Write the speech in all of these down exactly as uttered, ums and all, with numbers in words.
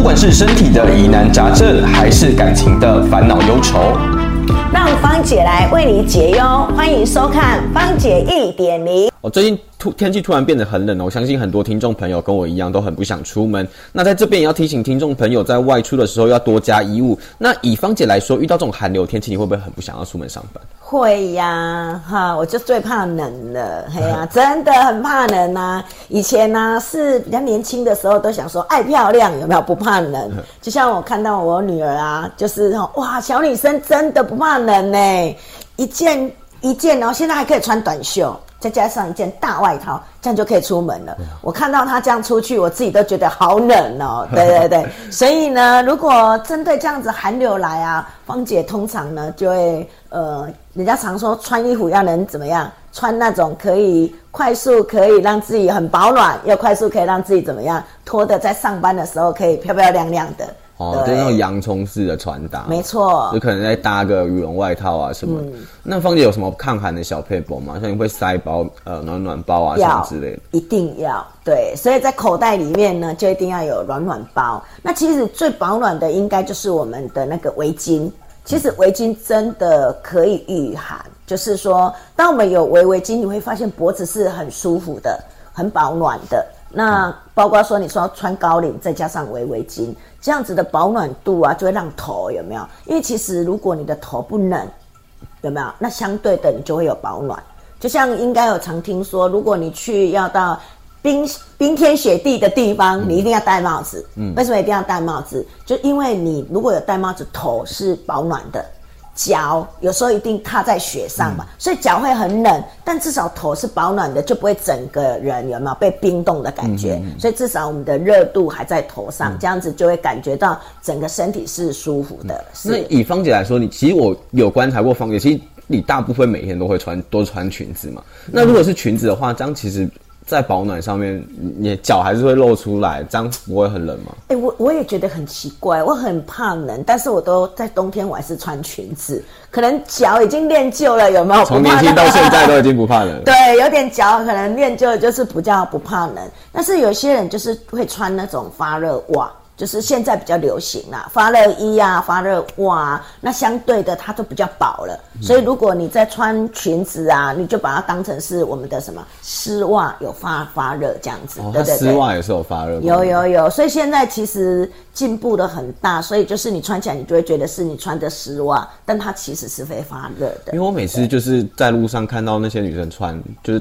不管是身体的疑难杂症，还是感情的烦恼忧愁，让芳姐来为你解忧。欢迎收看《芳姐一点零》。哦，最近突天气突然变得很冷哦，我相信很多听众朋友跟我一样都很不想出门。那在这边也要提醒听众朋友，在外出的时候要多加衣物。那以芳姐来说，遇到这种寒流天气，你会不会很不想要出门上班？会呀，哈，我就最怕冷了，嘿呀、啊，真的很怕冷啊。以前呢、啊、是比较年轻的时候，都想说爱漂亮，有没有不怕冷？就像我看到我女儿啊，就是哇，小女生真的不怕冷呢、欸，一件一件，然后现在还可以穿短袖。再加上一件大外套，这样就可以出门了。我看到他这样出去，我自己都觉得好冷哦。对对对，所以呢，如果针对这样子寒流来啊，芳姐通常呢就会呃，人家常说穿衣服要能怎么样，穿那种可以快速可以让自己很保暖，又快速可以让自己怎么样脱的，在上班的时候可以漂漂亮亮的。哦，就那种洋葱式的穿搭，没错，就可能再搭个羽绒外套啊什么的。嗯、那芳姐有什么抗寒的小撇步吗？像你会塞包呃暖暖包啊什么之类的，一定要对。所以在口袋里面呢，就一定要有暖暖包。那其实最保暖的应该就是我们的那个围巾。其实围巾真的可以御寒，就是说，当我们有围围巾，你会发现脖子是很舒服的，很保暖的。那包括说你说穿高领再加上围围巾，这样子的保暖度啊，就会让头有没有？因为其实如果你的头不冷，有没有？那相对的你就会有保暖。就像应该有常听说，如果你去要到冰冰天雪地的地方，你一定要戴帽子。嗯，为什么一定要戴帽子？就因为你如果有戴帽子，头是保暖的。脚有时候一定踏在雪上嘛，嗯、所以脚会很冷，但至少头是保暖的，就不会整个人有没有被冰冻的感觉？嗯嗯嗯所以至少我们的热度还在头上，嗯、这样子就会感觉到整个身体是舒服的。嗯、那以芳姐来说，你其实我有观察过芳姐，其实你大部分每天都会穿都穿裙子嘛。那如果是裙子的话，这样其实。在保暖上面，你脚还是会露出来，这样不会很冷吗？哎、欸，我我也觉得很奇怪，我很怕冷，但是我都在冬天我还是穿裙子，可能脚已经练就了，有没有？从年轻到现在都已经不怕冷。对，有点脚可能练就了，就是比较不怕冷。但是有些人就是会穿那种发热袜，就是现在比较流行啊，发热衣啊，发热袜啊，那相对的它就比较薄了。所以如果你在穿裙子啊，你就把它当成是我们的什么丝袜有发发热这样子，哦、对对对，丝袜也是有发热，有有有。所以现在其实进步的很大，所以就是你穿起来你就会觉得是你穿的丝袜，但它其实是会发热的。因为我每次就是在路上看到那些女生穿，就是。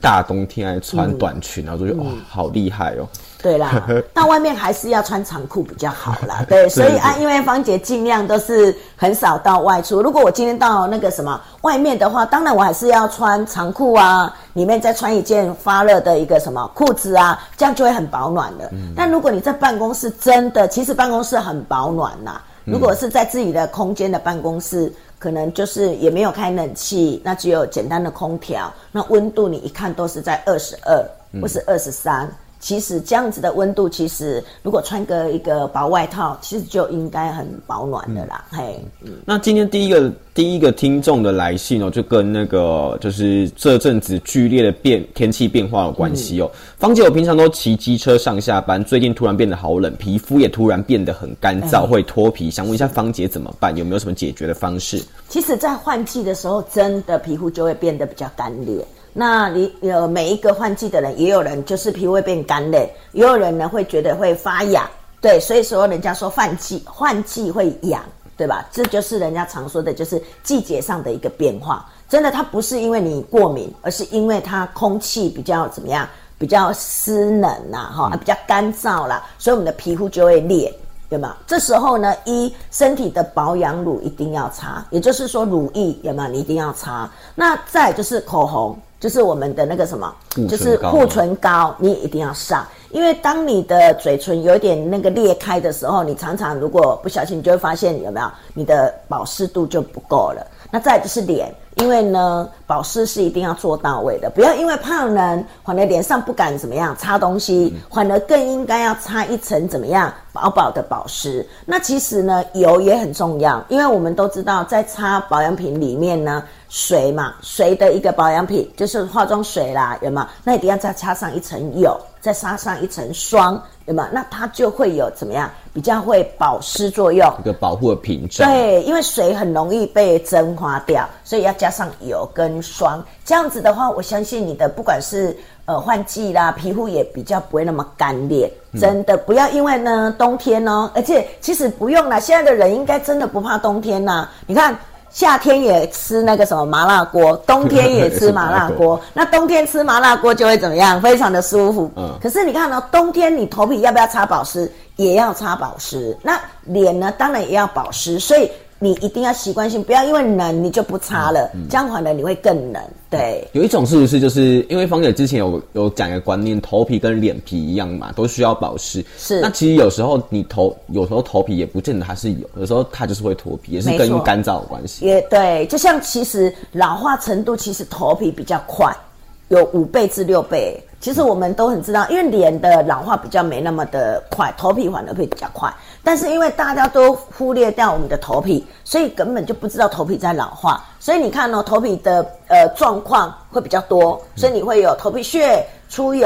大冬天还穿短裙，嗯、然后就觉得哇、嗯哦，好厉害哦！对啦，到外面还是要穿长裤比较好啦。对，所以啊，因为芳姐尽量都是很少到外出。如果我今天到那个什么外面的话，当然我还是要穿长裤啊，里面再穿一件发热的一个什么裤子啊，这样就会很保暖了。嗯、但如果你在办公室，真的其实办公室很保暖啦。如果是在自己的空间的办公室。嗯可能就是也没有开冷气，那只有简单的空调，那温度你一看都是在二十二或是二十三。其实这样子的温度，其实如果穿个一个薄外套，其实就应该很保暖的啦。嗯、嘿，嗯、那今天第一个第一个听众的来信哦，就跟那个就是这阵子剧烈的变天气变化有关系哦。嗯、芳姐，我平常都骑机车上下班，最近突然变得好冷，皮肤也突然变得很干燥，嗯、会脱皮。想问一下芳姐怎么办？有没有什么解决的方式？其实，在换季的时候，真的皮肤就会变得比较干裂。那你有每一个换季的人，也有人就是皮肤会变干裂，也有人呢会觉得会发痒，对，所以说人家说换季，换季会痒，对吧？这就是人家常说的，就是季节上的一个变化。真的，它不是因为你过敏，而是因为它空气比较怎么样，比较湿冷啦，哈、啊，比较干燥啦，所以我们的皮肤就会裂。有没有？这时候呢，一身体的保养乳一定要擦，也就是说乳液有没有？你一定要擦。那再来就是口红，就是我们的那个什么，就是护唇膏，你也一定要上。因为当你的嘴唇有点那个裂开的时候，你常常如果不小心，你就会发现有没有？你的保湿度就不够了。那再来就是脸。因为呢，保湿是一定要做到位的，不要因为怕冷，反而脸上不敢怎么样擦东西，反而更应该要擦一层怎么样薄薄的保湿。那其实呢，油也很重要，因为我们都知道，在擦保养品里面呢，水嘛，水的一个保养品就是化妆水啦，有没有？那一定要再擦上一层油。再撒上一层霜，对吗？那它就会有怎么样比较会保湿作用，一个保护的屏障。对，因为水很容易被蒸发掉，所以要加上油跟霜。这样子的话，我相信你的不管是呃换季啦，皮肤也比较不会那么干裂。真的不要因为呢冬天哦，而且其实不用啦，现在的人应该真的不怕冬天啦。你看。夏天也吃那个什么麻辣锅，冬天也吃麻辣锅。那冬天吃麻辣锅就会怎么样？非常的舒服。嗯。可是你看哦，冬天你头皮要不要擦保湿？也要擦保湿。那脸呢，当然也要保湿。所以你一定要习惯性，不要因为冷你就不擦了，嗯嗯、这样反而你会更冷。对。有一种是不是就是因为芳姐之前有有讲一个观念，头皮跟脸皮一样嘛，都需要保湿。是。那其实有时候你头有时候头皮也不见得它是有，有时候它就是会脱皮，也是跟干燥有关系。也对，就像其实老化程度，其实头皮比较快，有五倍至六倍。其实我们都很知道，因为脸的老化比较没那么的快，头皮反而会比较快。但是因为大家都忽略掉我们的头皮，所以根本就不知道头皮在老化。所以你看哦，头皮的呃状况会比较多，所以你会有头皮屑、出油，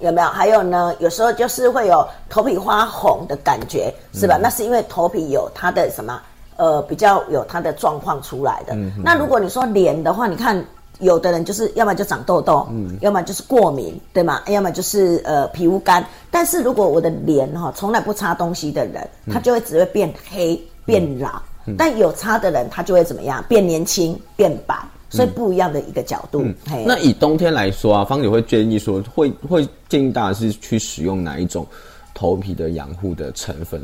有没有？还有呢，有时候就是会有头皮花红的感觉，是吧？嗯、那是因为头皮有它的什么呃比较有它的状况出来的。嗯、那如果你说脸的话，你看。有的人就是要么就长痘痘，嗯，要么就是过敏，对吗？要么就是呃皮肤干。但是如果我的脸哈从来不擦东西的人，他就会只会变黑、变老；嗯嗯、但有擦的人，他就会怎么样？变年轻、变白。所以不一样的一个角度。嗯嗯、那以冬天来说啊，芳姐会建议说，会会建议大家是去使用哪一种头皮的养护的成分？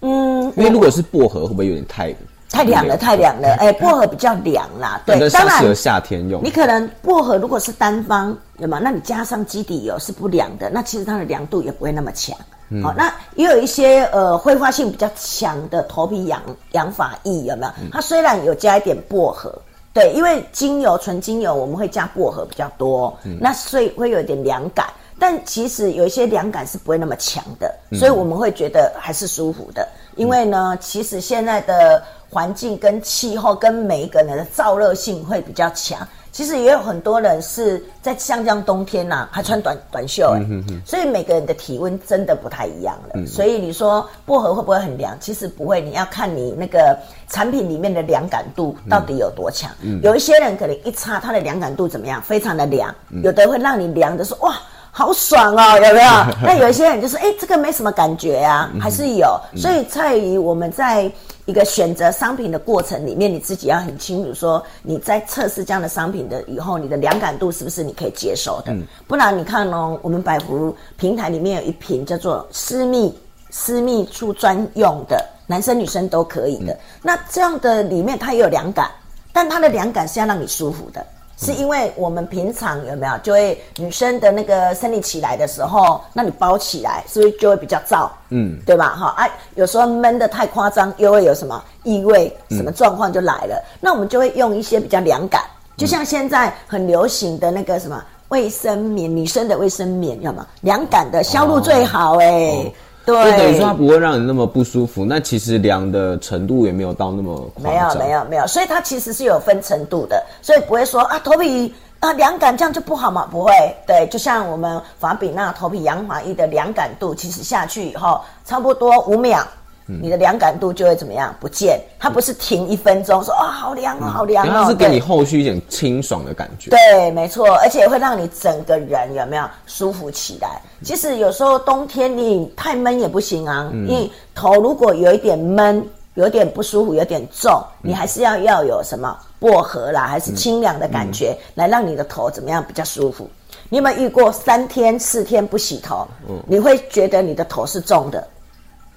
嗯，因为如果是薄荷，会不会有点太？太凉了，太凉了。哎、欸，薄荷比较凉啦，对，当然适合夏天用。你可能薄荷如果是单方，对吗？那你加上基底油是不凉的，那其实它的凉度也不会那么强。好、嗯哦，那也有一些呃挥发性比较强的头皮养养发液，有没有？它虽然有加一点薄荷，对，因为精油纯精油我们会加薄荷比较多，嗯、那所以会有一点凉感。但其实有一些凉感是不会那么强的，所以我们会觉得还是舒服的。因为呢，其实现在的环境跟气候跟每一个人的燥热性会比较强。其实也有很多人是在像这样冬天啊还穿短短袖、欸嗯、哼哼所以每个人的体温真的不太一样了。嗯、所以你说薄荷会不会很凉？其实不会，你要看你那个产品里面的凉感度到底有多强。嗯嗯、有一些人可能一擦它的凉感度怎么样，非常的凉，有的会让你凉的说哇。好爽哦，有没有？那有一些人就是，哎、欸，这个没什么感觉啊，还是有。所以在于我们在一个选择商品的过程里面，你自己要很清楚说，你在测试这样的商品的以后，你的凉感度是不是你可以接受的？嗯、不然你看哦，我们百福平台里面有一瓶叫做私密私密处专用的，男生女生都可以的。嗯、那这样的里面它也有凉感，但它的凉感是要让你舒服的。是因为我们平常有没有就会女生的那个生理期来的时候，那你包起来是不是就会比较燥？嗯，对吧？哈、啊，有时候闷得太夸张，又会有什么异味，什么状况就来了。嗯、那我们就会用一些比较凉感，就像现在很流行的那个什么卫生棉，女生的卫生棉，要么凉感的销路最好哎、欸。哦哦对，就等于说它不会让人那么不舒服，那其实凉的程度也没有到那么夸张。没有没有没有，所以它其实是有分程度的，所以不会说啊头皮啊凉感这样就不好嘛，不会。对，就像我们法比纳头皮养发液的凉感度，其实下去以后差不多五秒。你的凉感度就会怎么样？不见，它不是停一分钟说啊、哦、好凉哦，好凉哦，它是给你后续一点清爽的感觉。对，没错，而且会让你整个人有没有舒服起来？其实有时候冬天你太闷也不行啊，嗯、因为头如果有一点闷，有点不舒服，有点重，你还是要要有什么薄荷啦，还是清凉的感觉，嗯嗯、来让你的头怎么样比较舒服？你有没有遇过三天四天不洗头，嗯、你会觉得你的头是重的？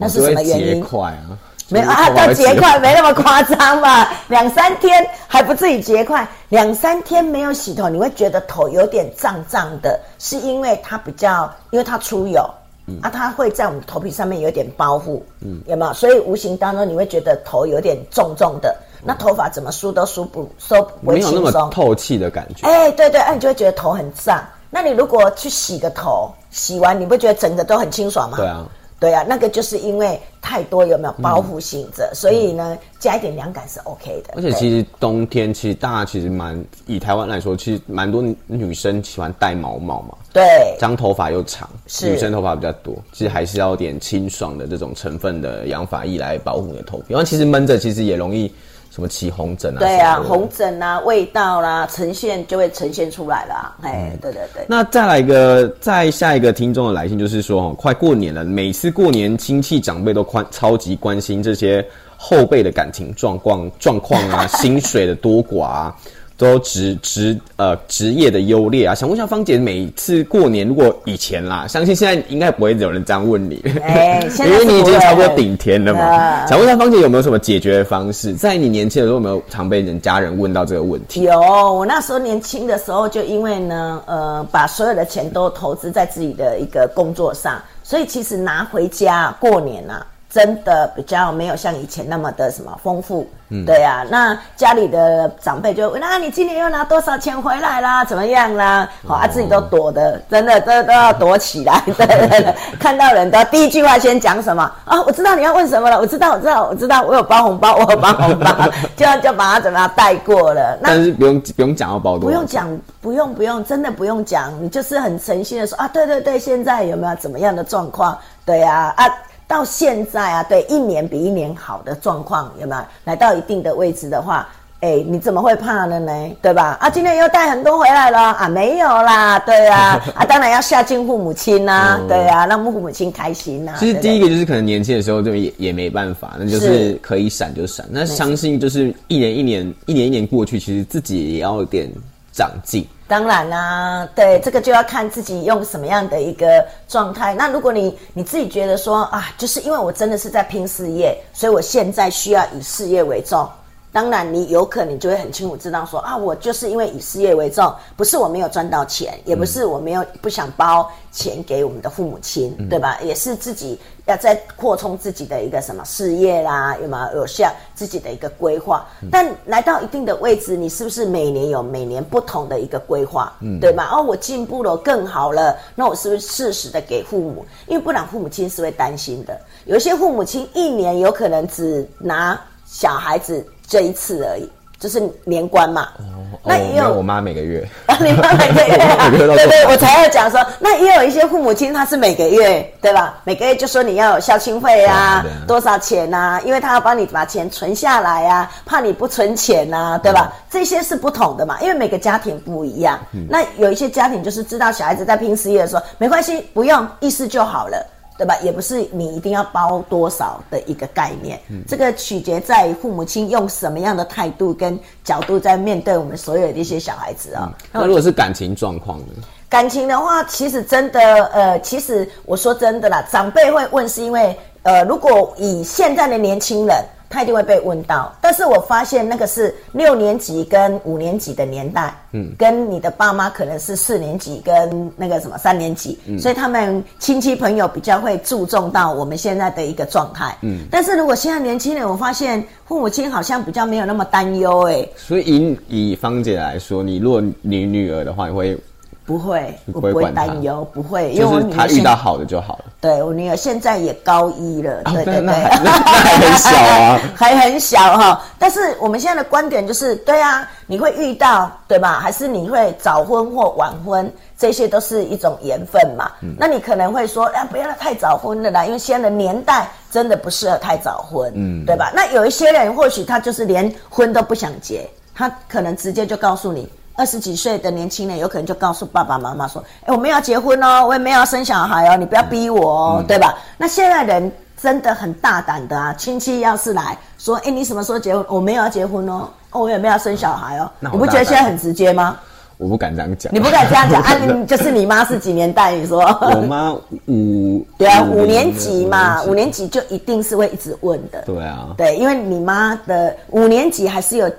那是什么原因？快啊，没有啊，到结块没那么夸张嘛，两三天还不至于结块，两三天没有洗头，你会觉得头有点胀胀的，是因为它比较，因为它出油，嗯、啊，它会在我们头皮上面有点包覆，嗯，有没有？所以无形当中你会觉得头有点重重的，嗯、那头发怎么梳都梳不梳不轻松，没有那么透气的感觉。哎、欸，对对，哎、啊，你就会觉得头很胀。那你如果去洗个头，洗完你不觉得整个都很清爽吗？对啊。对啊，那个就是因为。太多，有没有报复性质、嗯？所以呢，加一点凉感是 OK 的。而且其实冬天其实大家其实蛮，以台湾来说，其实蛮多女生喜欢戴毛毛嘛，对，长头发又长，女生头发比较多，其实还是要点清爽的这种成分的养发液来保护你的头皮，因为其实闷着其实也容易。什么起红疹啊？对啊，红疹啊，味道啦、啊，呈现就会呈现出来啦。哎、嗯，对对对。那再来一个，再下一个听众的来信就是说，哦，快过年了，每次过年亲戚长辈都宽超级关心这些后辈的感情状况、状况啊，薪水的多寡啊，都职职呃职业的优劣啊。想问一下芳姐，每次过年如果以前啦，相信现在应该不会有人这样问你，哎、欸，因为你已经差不多顶天了嘛。呃、想问一下芳姐有没有什么解决方式？在你年轻的时候有没有常被人家人问到这个问题？有，我那时候年轻的时候就因为呢，呃，把所有的钱都投资在自己的一个工作上，所以其实拿回家过年啊。真的比较没有像以前那么的什么丰富，嗯，对啊，那家里的长辈就问，那、啊、你今年又拿多少钱回来啦？怎么样啦？好、哦、啊，自己都躲的，真的都都要躲起来。对对对，看到人的第一句话先讲什么啊？我知道你要问什么了，我知道，我知道，我知道，我有包红包，我有包红包，就就把它怎么样带过了。那但是不用不用讲要包多，不用讲，不用不用，真的不用讲，你就是很诚心的说啊，对对对，现在有没有怎么样的状况？对啊啊。到现在啊，对，一年比一年好的状况有没有？来到一定的位置的话，哎，你怎么会怕了呢？对吧？啊，今天又带很多回来了啊，没有啦，对啊，啊，当然要孝敬父母亲啊、嗯、对啊，让父母亲开心啊。其实第一个就是可能年轻的时候就也也没办法，那就是可以闪就闪。那相信就是一年一年一年一年过去，其实自己也要有点长进。当然啦、啊，对，这个就要看自己用什么样的一个状态。那如果你你自己觉得说啊，就是因为我真的是在拼事业，所以我现在需要以事业为重。当然，你有可能就会很清楚知道说啊，我就是因为以事业为重，不是我没有赚到钱，也不是我没有不想包钱给我们的父母亲，嗯、对吧？也是自己要再扩充自己的一个什么事业啦，有吗？有像自己的一个规划、嗯。但来到一定的位置，你是不是每年有每年不同的一个规划，嗯、对吧？哦，我进步了，更好了，那我是不是适时的给父母？因为不然父母亲是会担心的。有些父母亲一年有可能只拿小孩子。这一次而已，就是年关嘛。哦、那也有、哦、我妈每个月，啊、你妈每个月、啊，对对，我才要讲说，那也有一些父母亲他是每个月，对吧？每个月就说你要有孝亲费啊，多少钱啊？因为他要帮你把钱存下来啊，怕你不存钱啊，对吧？嗯、这些是不同的嘛，因为每个家庭不一样、嗯。那有一些家庭就是知道小孩子在拼事业的时候，没关系，不用意思就好了。对吧？也不是你一定要包多少的一个概念，嗯、这个取决在于父母亲用什么样的态度跟角度在面对我们所有的一些小孩子啊、哦嗯。那如果是感情状况呢？感情的话，其实真的，呃，其实我说真的啦，长辈会问是因为，呃，如果以现在的年轻人，他一定会被问到。但是我发现那个是六年级跟五年级的年代，嗯，跟你的爸妈可能是四年级跟那个什么三年级，嗯、所以他们亲戚朋友比较会注重到我们现在的一个状态，嗯。但是如果现在年轻人，我发现父母亲好像比较没有那么担忧，哎。所以以以芳姐来说，你如果你女儿的话，你会？不会，我不会担忧，不会，因为我女儿她遇到好的就好了。对，我女儿现在也高一了，啊、对对对，那还, 那还很小啊，还很小哈、哦。但是我们现在的观点就是，对啊，你会遇到，对吧？还是你会早婚或晚婚？这些都是一种缘分嘛、嗯，那你可能会说，啊，不要太早婚了啦，因为现在的年代真的不适合太早婚，嗯，对吧？那有一些人或许他就是连婚都不想结，他可能直接就告诉你。二十几岁的年轻人有可能就告诉爸爸妈妈说：“哎，我没有结婚哦，我也没有要生小孩哦，你不要逼我哦，嗯、对吧？”那现在人真的很大胆的啊，亲戚要是来说：“哎，你什么时候结婚？”我没有要结婚哦，哦我也没有要生小孩哦，你不觉得现在很直接吗？我不敢这样讲，你不敢这样讲啊！你就是你妈是几年代？你说我妈五，对啊，五年级嘛，五年级就一定是会一直问的，对啊，对，因为你妈的五年级还是有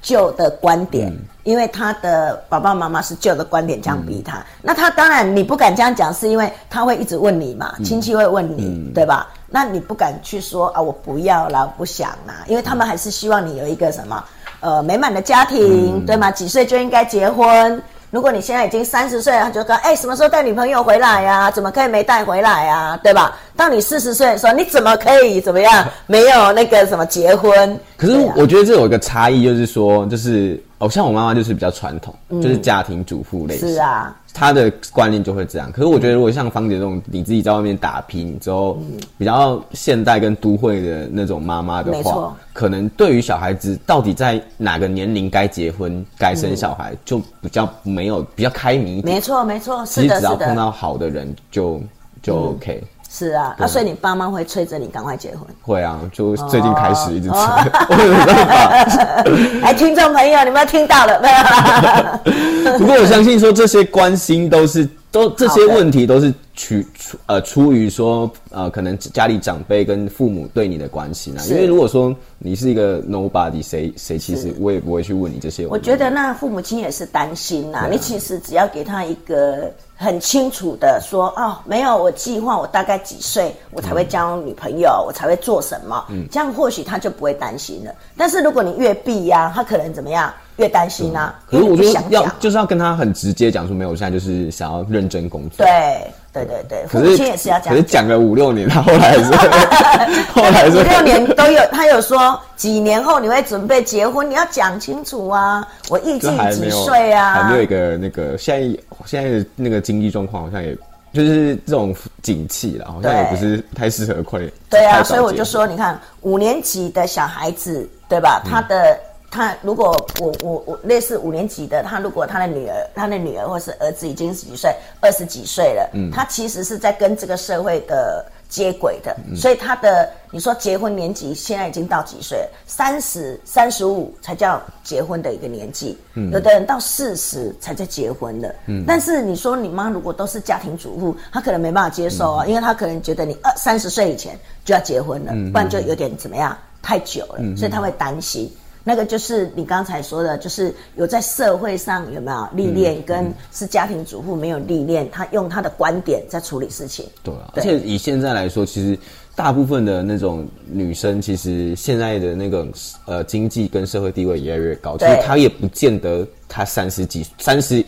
旧的观点。嗯因为他的爸爸妈妈是旧的观点这样逼他、嗯，那他当然你不敢这样讲，是因为他会一直问你嘛，嗯、亲戚会问你、嗯，对吧？那你不敢去说啊，我不要啦，我不想啦，因为他们还是希望你有一个什么，呃，美满的家庭，嗯、对吗？几岁就应该结婚。如果你现在已经三十岁了，就说哎、欸，什么时候带女朋友回来啊？怎么可以没带回来啊？对吧？到你四十岁的时候，你怎么可以怎么样？没有那个什么结婚。可是我觉得这有一个差异，就是说，就是哦，像我妈妈就是比较传统、嗯，就是家庭主妇类型。是啊，她的观念就会这样。可是我觉得，如果像芳姐这种你自己在外面打拼之后，嗯、比较现代跟都会的那种妈妈的话，可能对于小孩子到底在哪个年龄该结婚、该生小孩，嗯、就比较没有比较开明一点。没错，没错，是的，是的。只要碰到好的人就，就就 OK。嗯是啊，啊，所以你爸妈会催着你赶快结婚？会啊，就最近开始一直催，哦、我没有办法。哎，听众朋友，你们听到了没有？不过我相信说这些关心都是都这些问题都是取出呃出于说呃可能家里长辈跟父母对你的关心啊，因为如果说你是一个 nobody， 谁谁其实我也不会去问你这些问题。我觉得那父母亲也是担心啦、啊啊，你其实只要给他一个。很清楚的说哦，没有，我计划我大概几岁我才会交女朋友、嗯，我才会做什么，嗯，这样或许他就不会担心了。但是如果你越避呀、啊，他可能怎么样越担心啊。嗯、可是我觉得要就是要跟他很直接讲说，没有，我现在就是想要认真工作。对对对对，父母亲也是要讲。可是讲了五六年，他后来说，后来说五六年都有，他有说几年后你会准备结婚，你要讲清楚啊，我预计几岁啊，还没有一个那个现在现在的那个。经济状况好像也就是这种景气啦，好像也不是太适合快。对啊，所以我就说，你看五年级的小孩子，对吧？嗯、他的他如果我我我类似五年级的，他如果他的女儿他的女儿或是儿子已经十几岁、二十几岁了，嗯，他其实是在跟这个社会的接轨的，嗯、所以他的你说结婚年纪现在已经到几岁了？三十三十五才叫结婚的一个年纪，嗯、有的人到四十才在结婚了。嗯、但是你说你妈如果都是家庭主妇，她可能没办法接受啊，嗯、因为她可能觉得你二三十岁以前就要结婚了，嗯、不然就有点怎么样太久了，嗯、所以她会担心。那个就是你刚才说的，就是有在社会上有没有历练，跟是家庭主妇没有历练，他用他的观点在处理事情。对啊，对，而且以现在来说，其实大部分的那种女生，其实现在的那个呃经济跟社会地位也越来越高，其实她也不见得她三十几三十。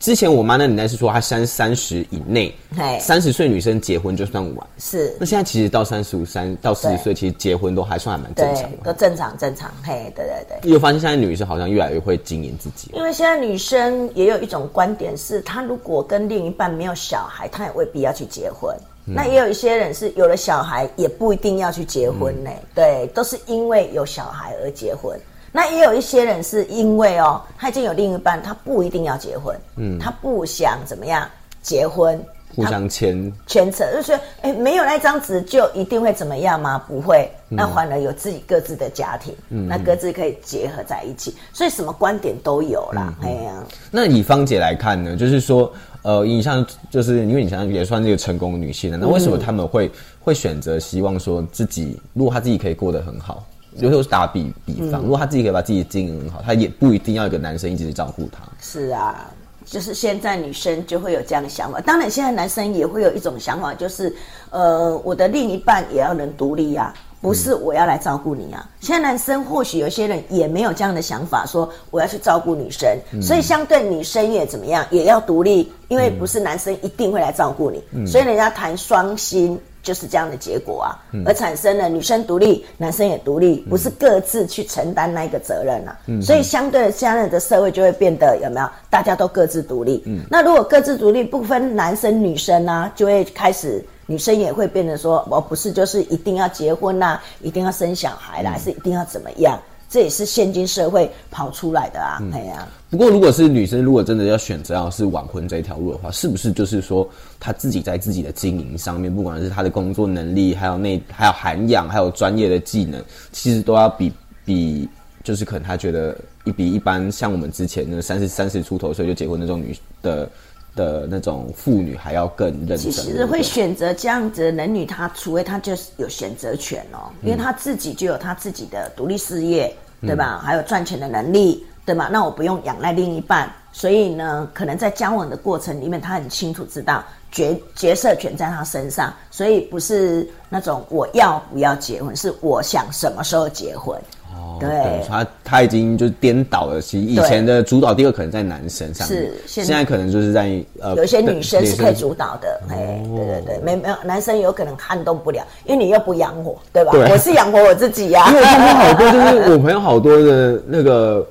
之前我妈那年代是说，她三三十以内，三十岁女生结婚就算晚。是，那现在其实到三十五、三到四十岁，其实结婚都还算还蛮正常的，都正常正常。嘿，对对对。又发现现在女生好像越来越会经营自己，因为现在女生也有一种观点是，她如果跟另一半没有小孩，她也未必要去结婚。嗯、那也有一些人是有了小孩，也不一定要去结婚呢、嗯。对，都是因为有小孩而结婚。那也有一些人是因为哦，他已经有另一半，他不一定要结婚，嗯，他不想怎么样结婚，互相牵牵扯，就觉得哎，没有那张纸就一定会怎么样吗？不会，嗯、那反而有自己各自的家庭，嗯、那各自可以结合在一起，所以什么观点都有啦。哎、嗯、呀、啊，那以芳姐来看呢，就是说，呃，你像就是因为你像也算是一个成功的女性了，那为什么他们会、嗯、会选择希望说自己，如果她自己可以过得很好？有时候打比比方、嗯，如果他自己可以把自己经营很好，他也不一定要一个男生一直照顾他。是啊，就是现在女生就会有这样的想法。当然，现在男生也会有一种想法，就是呃，我的另一半也要能独立啊，不是我要来照顾你啊。嗯、现在男生或许有些人也没有这样的想法，说我要去照顾女生，嗯、所以相对女生也怎么样，也要独立，因为不是男生一定会来照顾你，嗯、所以人家谈双薪。就是这样的结果啊，嗯、而产生了女生独立，男生也独立，不是各自去承担那一个责任啊。嗯、所以相对的，现在的社会就会变得有没有？大家都各自独立。嗯、那如果各自独立，不分男生女生啊，就会开始女生也会变得说，我不是就是一定要结婚啦、啊，一定要生小孩啦，嗯、是一定要怎么样？这也是现今社会跑出来的啊。哎、嗯、呀。不过，如果是女生，如果真的要选择要是晚婚这一条路的话，是不是就是说她自己在自己的经营上面，不管是她的工作能力，还有内，还有涵养，还有专业的技能，其实都要比比，就是可能她觉得一比一般像我们之前那三十三十出头岁就结婚那种女的。的那种妇女还要更认真。其实会选择这样子的人女，她除非她就是有选择权哦、喔嗯，因为她自己就有她自己的独立事业，对吧？嗯、还有赚钱的能力，对吧？那我不用仰赖另一半，所以呢，可能在交往的过程里面，她很清楚知道决决策权在她身上，所以不是那种我要不要结婚，是我想什么时候结婚。哦，对，对他他已经就是颠倒了。其实以前的主导地位可能在男生上面，是现 在, 现在可能就是在呃，有些女生是可以主导的。哎、哦，对对对，没没有男生有可能撼动不了，因为你又不养我，对吧？对我是养活我自己呀、啊。因为我看到好多就是我朋友好多的那个。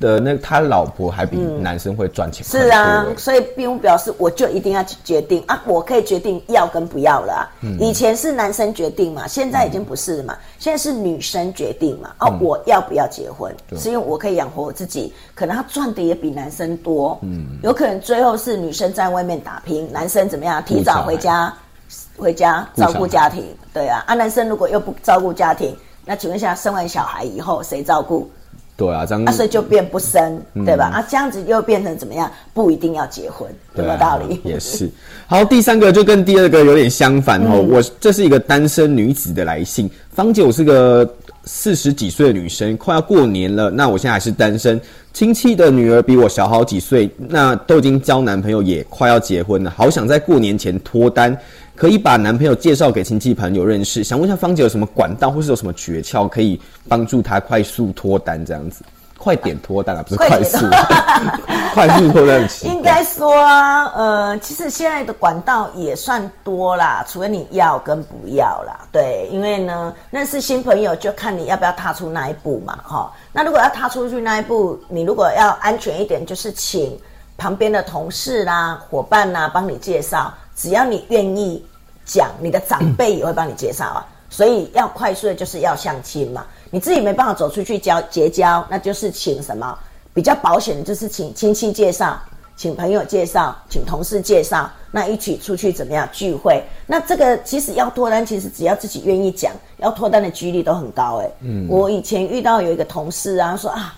的那他老婆还比男生会赚钱、嗯、是啊，所以并不表示我就一定要去决定啊，我可以决定要跟不要了、啊嗯、以前是男生决定嘛，现在已经不是嘛、嗯、现在是女生决定嘛啊、嗯、我要不要结婚是因为我可以养活我自己，可能他赚的也比男生多，嗯，有可能最后是女生在外面打拼，男生怎么样提早回家回家照顾家庭，对啊啊，男生如果又不照顾家庭，那请问一下生完小孩以后谁照顾？对啊，这样、啊、所以就变不生、嗯、对吧？啊，这样子又变成怎么样？不一定要结婚，有没有道理？也是。好，第三个就跟第二个有点相反哦。嗯、我这是一个单身女子的来信，芳姐，我是个四十几岁的女生，快要过年了，那我现在还是单身。亲戚的女儿比我小好几岁，那都已经交男朋友，也快要结婚了，好想在过年前脱单。可以把男朋友介绍给亲戚朋友认识，想问一下芳姐有什么管道或是有什么诀窍可以帮助他快速脱单这样子？快点脱单啊，不是快速，快速脱单。应该说，呃，其实现在的管道也算多啦，除了你要跟不要啦，对，因为呢，认识新朋友就看你要不要踏出那一步嘛，哈。那如果要踏出去那一步，你如果要安全一点，就是请旁边的同事啦、伙伴啦帮你介绍。只要你愿意讲，你的长辈也会帮你介绍啊。所以要快速的就是要相亲嘛，你自己没办法走出去交结交，那就是请什么比较保险的，就是请亲戚介绍，请朋友介绍，请同事介绍，那一起出去怎么样聚会？那这个其实要脱单，其实只要自己愿意讲，要脱单的几率都很高哎、欸。嗯，我以前遇到有一个同事啊，说啊。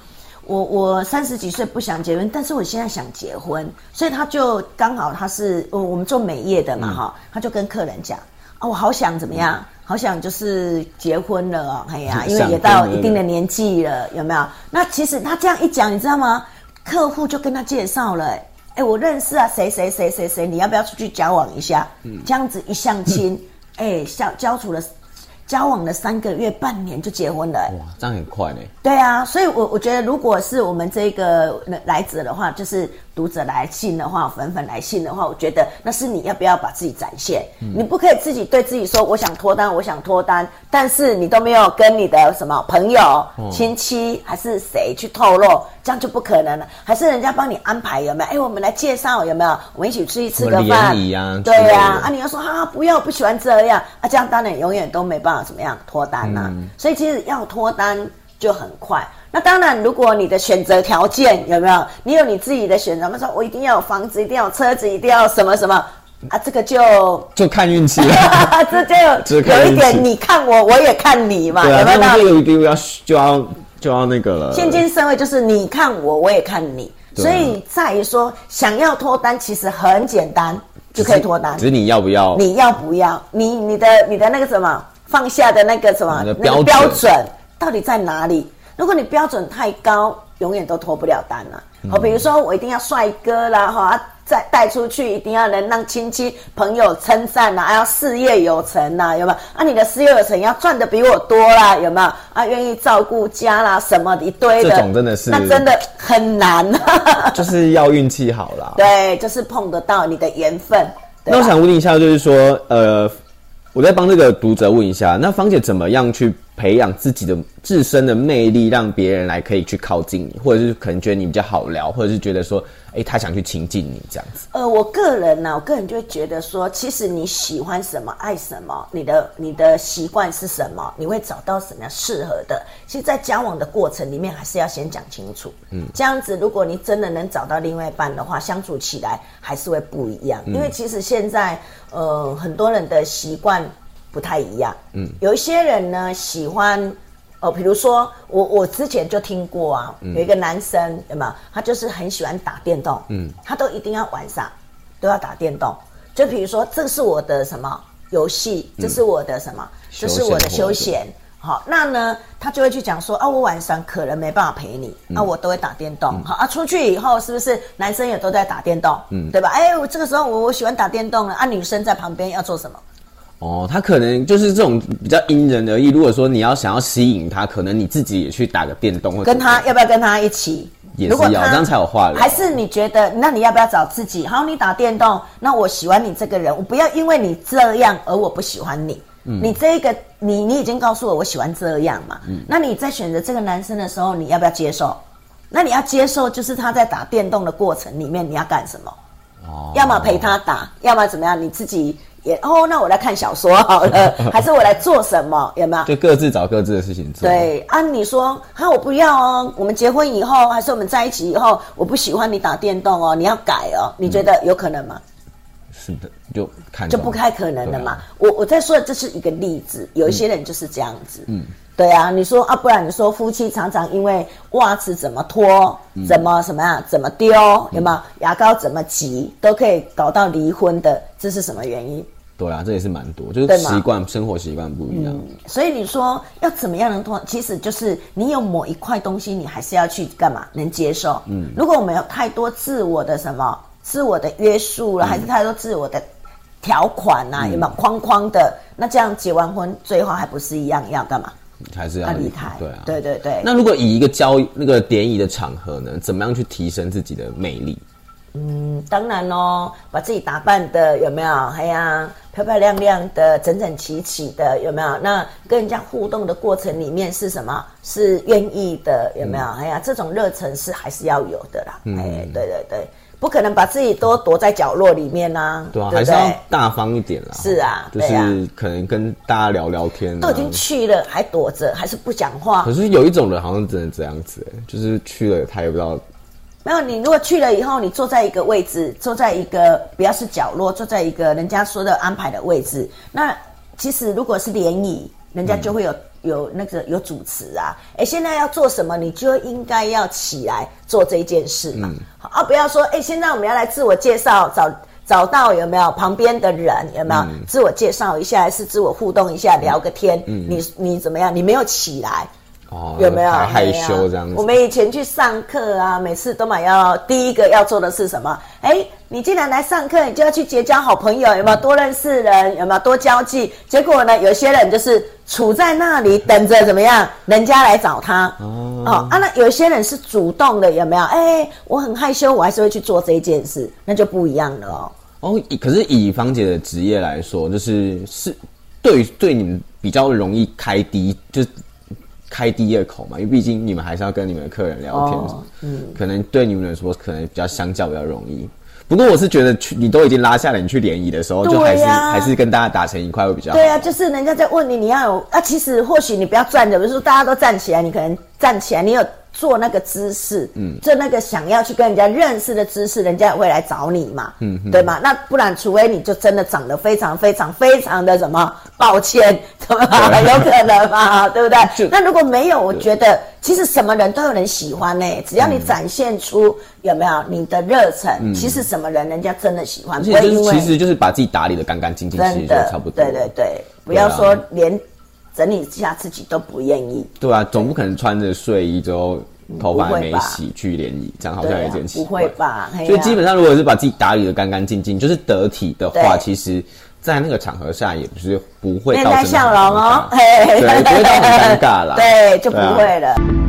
我我三十几岁不想结婚，但是我现在想结婚，所以他就刚好他是我我们做美业的嘛哈、嗯，他就跟客人讲啊，我好想怎么样，嗯、好想就是结婚了哦，哎呀、啊，因为也到一定的年纪了，有没有？那其实他这样一讲，你知道吗？客户就跟他介绍了、欸，哎、欸，我认识啊，谁谁谁谁谁，你要不要出去交往一下？嗯、这样子一相亲，哎、嗯，交、欸、交出了。交往了三个月、半年就结婚了、欸，哇，这样很快呢、欸。对啊，所以我，我我觉得，如果是我们这个来者的话，就是读者来信的话，粉粉来信的话，我觉得那是你要不要把自己展现，嗯、你不可以自己对自己说我想脱单，我想脱单，但是你都没有跟你的什么朋友、亲、嗯、戚还是谁去透露，这样就不可能了。还是人家帮你安排有没有？哎、欸，我们来介绍有没有？我们一起出去吃个饭，啊对啊，啊，你要说啊，不要，我不喜欢这样啊，这样当然永远都没办法。怎么样脱单啊、嗯、所以其实要脱单就很快。那当然如果你的选择条件有没有，你有你自己的选择，我说我一定要有房子，一定要有车子，一定要什么什么啊，这个就就看运气了这就有一点你看我我也看你嘛，对啊，有没有？那就要就要就要那个了。现今社会就是你看我我也看你，所以在于说想要脱单其实很简单就可以脱单，只是你要不要，你要不要你你的你的那个什么放下的那个什么、嗯、标准，那个标准到底在哪里？如果你标准太高，永远都脱不了单了、啊。好、嗯，比如说我一定要帅哥啦，哈，再带出去一定要能让亲戚朋友称赞啦，要事业有成啦，有没有？啊，你的事业有成要赚的比我多啦，有没有？啊，愿意照顾家啦，什么一堆的，这种真的是那真的很难、啊，就是要运气好啦。对，就是碰得到你的缘分。那我想问一下，就是说，呃。我再帮这个读者问一下，那芳姐怎么样去培养自己的自身的魅力，让别人来可以去靠近你，或者是可能觉得你比较好聊，或者是觉得说，哎、欸，他想去亲近你这样子？呃，我个人呢、啊，我个人就会觉得说，其实你喜欢什么，爱什么，你的你的习惯是什么，你会找到什么样适合的。其实，在交往的过程里面，还是要先讲清楚。嗯，这样子，如果你真的能找到另外一半的话，相处起来还是会不一样。嗯、因为其实现在，呃，很多人的习惯不太一样。嗯，有一些人呢喜欢。哦，比如说我我之前就听过啊，有一个男生，有没有？他就是很喜欢打电动，嗯，他都一定要晚上都要打电动。就比如说，这是我的什么游戏，这是我的什么，嗯、这是我的休闲。好，那呢，他就会去讲说啊，我晚上可能没办法陪你，那、嗯啊、我都会打电动。嗯、好啊，出去以后是不是男生也都在打电动，嗯，对吧？哎、欸，我这个时候我我喜欢打电动了，啊，女生在旁边要做什么？哦，他可能就是这种比较因人而异。如果说你要想要吸引他，可能你自己也去打个电动，或跟他要不要跟他一起？也是要，这样才有话聊。还是你觉得，那你要不要找自己？好，你打电动，那我喜欢你这个人，我不要因为你这样而我不喜欢你。嗯、你这一个，你你已经告诉我我喜欢这样嘛？嗯、那你在选择这个男生的时候，你要不要接受？那你要接受，就是他在打电动的过程里面，你要干什么？哦，要么陪他打，要么怎么样？你自己。也哦，那我来看小说好了，还是我来做什么？有没有？就各自找各自的事情做。对啊，你说啊，我不要哦。我们结婚以后，还是我们在一起以后，我不喜欢你打电动哦，你要改哦。你觉得有可能吗？是的，就看就不太可能了嘛。啊、我我在说的这是一个例子，有一些人就是这样子。嗯，对啊，你说啊，不然你说夫妻常常因为袜子怎么脱，嗯、怎么什么呀，怎么丢，有没有？牙膏怎么挤，都可以搞到离婚的，这是什么原因？对啊，这也是蛮多，就是习惯、生活习惯不一样、嗯。所以你说要怎么样能通？其实就是你有某一块东西，你还是要去干嘛？能接受。嗯，如果我们有太多自我的什么、自我的约束了，嗯、还是太多自我的条款啊，嗯、有没有框框的？那这样结完婚，最后还不是一样要干嘛？还是要离开。对啊，对对对。那如果以一个交那个联谊的场合呢，怎么样去提升自己的魅力？嗯，当然哦，把自己打扮的有没有？哎呀，漂漂亮亮的，整整齐齐的，有没有？那跟人家互动的过程里面是什么？是愿意的，有没有？嗯、哎呀，这种热忱是还是要有的啦。嗯、哎，对对对，不可能把自己都躲在角落里面啊。对啊，对对还是要大方一点啦。是啊，就是可能跟大家聊聊天、啊。都已经去了，还躲着，还是不讲话。可是有一种人好像只能这样子、欸，就是去了他也不知道。没有，你如果去了以后，你坐在一个位置，坐在一个不要是角落，坐在一个人家说的安排的位置。那其实如果是联谊，人家就会有、嗯、有那个有主持啊。哎，现在要做什么，你就应该要起来做这件事嘛。嗯、啊，不要说哎，现在我们要来自我介绍，找找到有没有旁边的人有没有、嗯、自我介绍一下，还是自我互动一下，聊个天。嗯、你你怎么样？你没有起来。哦，有没有还害羞这样子？我们以前去上课啊，每次都嘛要第一个要做的是什么？哎、欸，你既然来上课，你就要去结交好朋友，有没有多认识人？有没有多交际？结果呢，有些人就是处在那里等着怎么样，人家来找他。哦, 哦啊，那有些人是主动的，有没有？哎、欸，我很害羞，我还是会去做这一件事，那就不一样了哦。哦，可是以芳姐的职业来说，就是是对对你们比较容易开低，就是。开第二口嘛，因为毕竟你们还是要跟你们的客人聊天，哦嗯、可能对你们来说可能比较相较比较容易。不过我是觉得，你都已经拉下了，你去联谊的时候，啊、就还是还是跟大家打成一块会比较好。对啊，就是人家在问你，你要有啊，其实或许你不要站着，比如说大家都站起来，你可能站起来，你有做那个姿势，嗯，做那个想要去跟人家认识的姿势，人家也会来找你嘛，嗯，对吗？那不然，除非你就真的长得非常非常非常的什么，抱歉，对吧？有可能嘛，对不对？那如果没有，我觉得其实什么人都有人喜欢呢、欸，只要你展现出、嗯、有没有你的热忱，嗯、其实什么人人家真的喜欢，不会因为其实就是把自己打理得干干净净，其实就差不多，对对对，不要说连整理一下自己都不愿意，对啊，总不可能穿着睡衣之后。头发没洗去联谊，这样好像有点奇怪。不会吧？所以基本上，如果是把自己打理得干干净净，就是得体的话，其实，在那个场合下也不是不会到什么面带笑容哦，对，不会到很尴尬啦，对，就不会了。